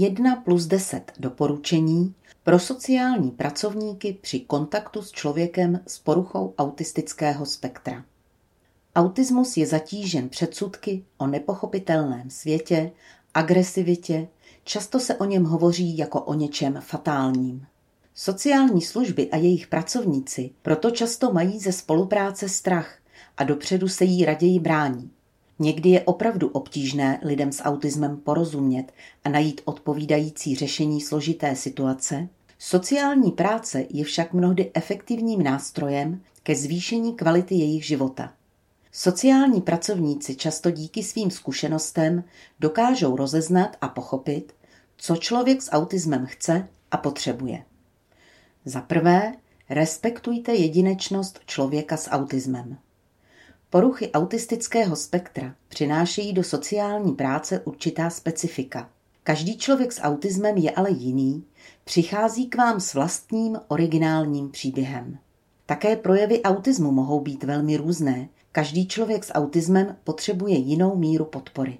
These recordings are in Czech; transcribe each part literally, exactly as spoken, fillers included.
jedna plus deset doporučení pro sociální pracovníky při kontaktu s člověkem s poruchou autistického spektra. Autismus je zatížen předsudky o nepochopitelném světě, agresivitě, často se o něm hovoří jako o něčem fatálním. Sociální služby a jejich pracovníci proto často mají ze spolupráce strach a dopředu se jí raději brání. Někdy je opravdu obtížné lidem s autismem porozumět a najít odpovídající řešení složité situace. Sociální práce je však mnohdy efektivním nástrojem ke zvýšení kvality jejich života. Sociální pracovníci často díky svým zkušenostem dokážou rozeznat a pochopit, co člověk s autismem chce a potřebuje. Za prvé, respektujte jedinečnost člověka s autismem. Poruchy autistického spektra přinášejí do sociální práce určitá specifika. Každý člověk s autismem je ale jiný, přichází k vám s vlastním originálním příběhem. Také projevy autismu mohou být velmi různé, každý člověk s autismem potřebuje jinou míru podpory.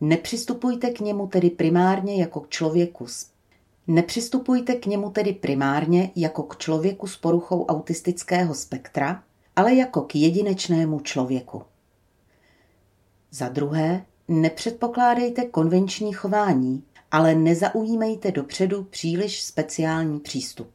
Nepřistupujte k němu tedy primárně jako k člověku s Nepřistupujte k němu tedy primárně jako k člověku s poruchou autistického spektra, ale jako k jedinečnému člověku. Za druhé, nepředpokládejte konvenční chování, ale nezaujímejte dopředu příliš speciální přístup.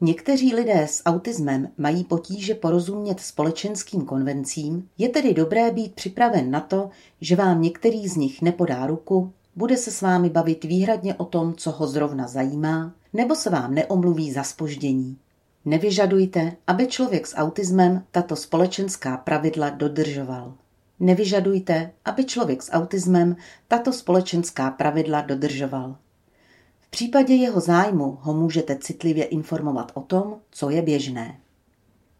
Někteří lidé s autismem mají potíže porozumět společenským konvencím, je tedy dobré být připraven na to, že vám některý z nich nepodá ruku, bude se s vámi bavit výhradně o tom, co ho zrovna zajímá, nebo se vám neomluví za zpoždění. Nevyžadujte, aby člověk s autismem tato společenská pravidla dodržoval. Nevyžadujte, aby člověk s autismem tato společenská pravidla dodržoval. V případě jeho zájmu ho můžete citlivě informovat o tom, co je běžné.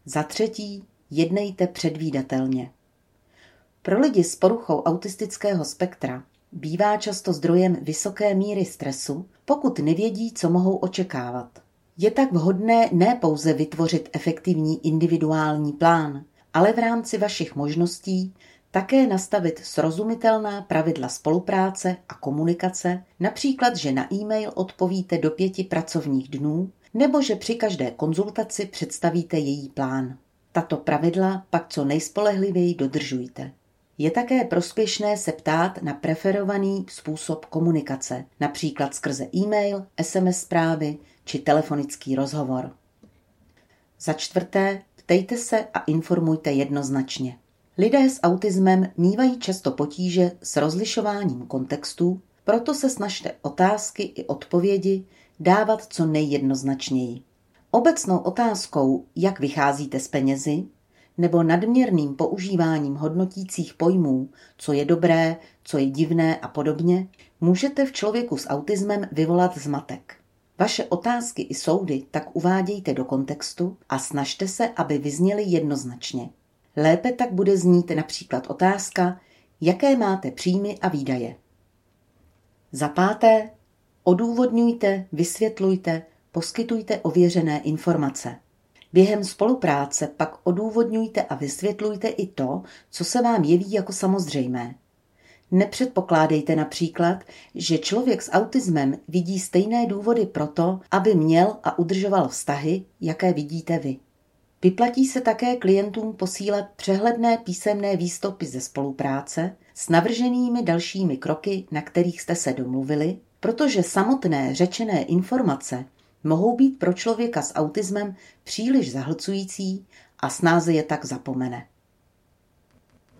Za třetí, jednejte předvídatelně. Pro lidi s poruchou autistického spektra bývá často zdrojem vysoké míry stresu, pokud nevědí, co mohou očekávat. Je tak vhodné ne pouze vytvořit efektivní individuální plán, ale v rámci vašich možností také nastavit srozumitelná pravidla spolupráce a komunikace, například, že na e-mail odpovíte do pěti pracovních dnů, nebo že při každé konzultaci představíte její plán. Tato pravidla pak co nejspolehlivěji dodržujte. Je také prospěšné se ptát na preferovaný způsob komunikace, například skrze e-mail, es em es zprávy či telefonický rozhovor. Za čtvrté, ptejte se a informujte jednoznačně. Lidé s autismem mívají často potíže s rozlišováním kontextů, proto se snažte otázky i odpovědi dávat co nejjednoznačněji. Obecnou otázkou, jak vycházíte z penězi, nebo nadměrným používáním hodnotících pojmů, co je dobré, co je divné a podobně, můžete v člověku s autismem vyvolat zmatek. Vaše otázky i soudy tak uvádějte do kontextu a snažte se, aby vyzněly jednoznačně. Lépe tak bude znít například otázka, jaké máte příjmy a výdaje. Za páté, odůvodňujte, vysvětlujte, poskytujte ověřené informace. Během spolupráce pak odůvodňujte a vysvětlujte i to, co se vám jeví jako samozřejmé. Nepředpokládejte například, že člověk s autismem vidí stejné důvody pro to, aby měl a udržoval vztahy, jaké vidíte vy. Vyplatí se také klientům posílat přehledné písemné výstupy ze spolupráce s navrženými dalšími kroky, na kterých jste se domluvili, protože samotné řečené informace mohou být pro člověka s autismem příliš zahlcující a snáze je tak zapomene.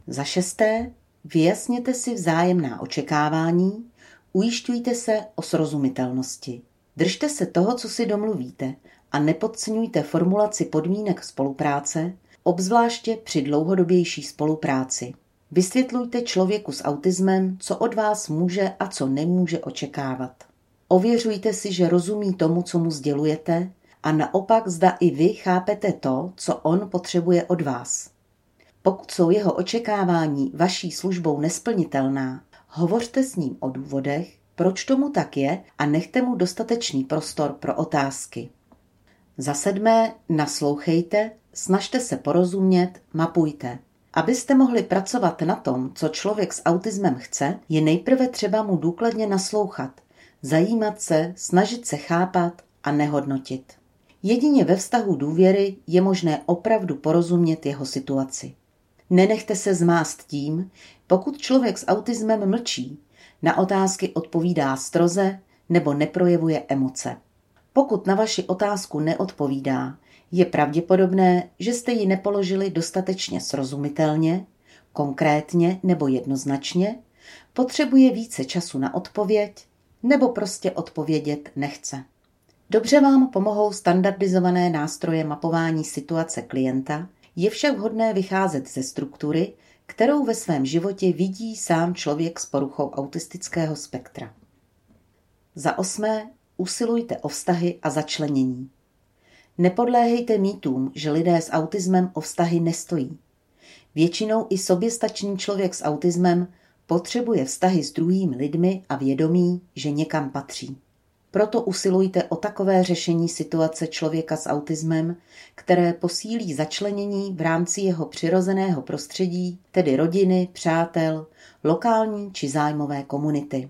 Za šesté, vyjasněte si vzájemná očekávání, ujišťujte se o srozumitelnosti. Držte se toho, co si domluvíte a nepodceňujte formulaci podmínek spolupráce, obzvláště při dlouhodobější spolupráci. Vysvětlujte člověku s autismem, co od vás může a co nemůže očekávat. Ověřujte si, že rozumí tomu, co mu sdělujete, a naopak zda i vy chápete to, co on potřebuje od vás. Pokud jsou jeho očekávání vaší službou nesplnitelná, hovořte s ním o důvodech, proč tomu tak je, a nechte mu dostatečný prostor pro otázky. Za sedmé, naslouchejte, snažte se porozumět, mapujte. Abyste mohli pracovat na tom, co člověk s autismem chce, je nejprve třeba mu důkladně naslouchat, zajímat se, snažit se chápat a nehodnotit. Jedině ve vztahu důvěry je možné opravdu porozumět jeho situaci. Nenechte se zmást tím, pokud člověk s autismem mlčí, na otázky odpovídá stroze nebo neprojevuje emoce. Pokud na vaši otázku neodpovídá, je pravděpodobné, že jste ji nepoložili dostatečně srozumitelně, konkrétně nebo jednoznačně, potřebuje více času na odpověď nebo prostě odpovědět nechce. Dobře vám pomohou standardizované nástroje mapování situace klienta, je však vhodné vycházet ze struktury, kterou ve svém životě vidí sám člověk s poruchou autistického spektra. Za osmé, usilujte o vztahy a začlenění. Nepodléhejte mýtům, že lidé s autismem o vztahy nestojí. Většinou i soběstačný člověk s autismem potřebuje vztahy s druhými lidmi a vědomí, že někam patří. Proto usilujte o takové řešení situace člověka s autismem, které posílí začlenění v rámci jeho přirozeného prostředí, tedy rodiny, přátel, lokální či zájmové komunity.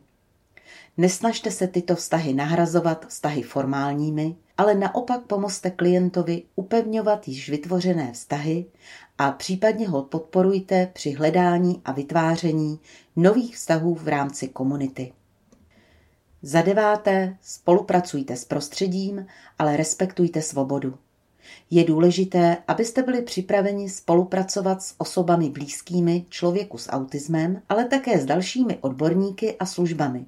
Nesnažte se tyto vztahy nahrazovat vztahy formálními, ale naopak pomozte klientovi upevňovat již vytvořené vztahy a případně ho podporujte při hledání a vytváření nových vztahů v rámci komunity. Za deváté, spolupracujte s prostředím, ale respektujte svobodu. Je důležité, abyste byli připraveni spolupracovat s osobami blízkými člověku s autismem, ale také s dalšími odborníky a službami.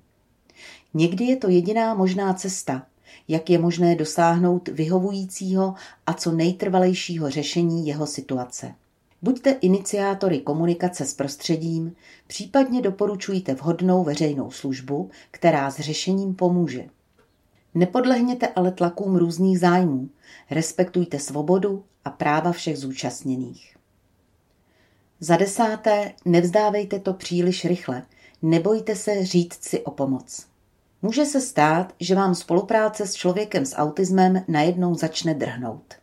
Někdy je to jediná možná cesta, jak je možné dosáhnout vyhovujícího a co nejtrvalejšího řešení jeho situace. Buďte iniciátory komunikace s prostředím, případně doporučujte vhodnou veřejnou službu, která s řešením pomůže. Nepodlehněte ale tlakům různých zájmů, respektujte svobodu a práva všech zúčastněných. Za desáté, nevzdávejte to příliš rychle, nebojte se říct si o pomoc. Může se stát, že vám spolupráce s člověkem s autismem najednou začne drhnout.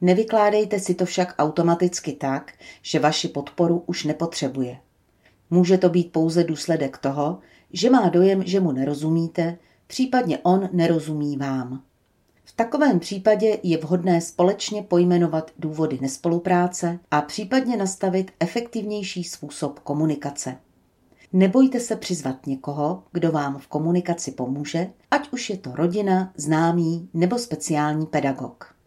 Nevykládejte si to však automaticky tak, že vaši podporu už nepotřebuje. Může to být pouze důsledek toho, že má dojem, že mu nerozumíte, případně on nerozumí vám. V takovém případě je vhodné společně pojmenovat důvody nespolupráce a případně nastavit efektivnější způsob komunikace. Nebojte se přizvat někoho, kdo vám v komunikaci pomůže, ať už je to rodina, známý nebo speciální pedagog.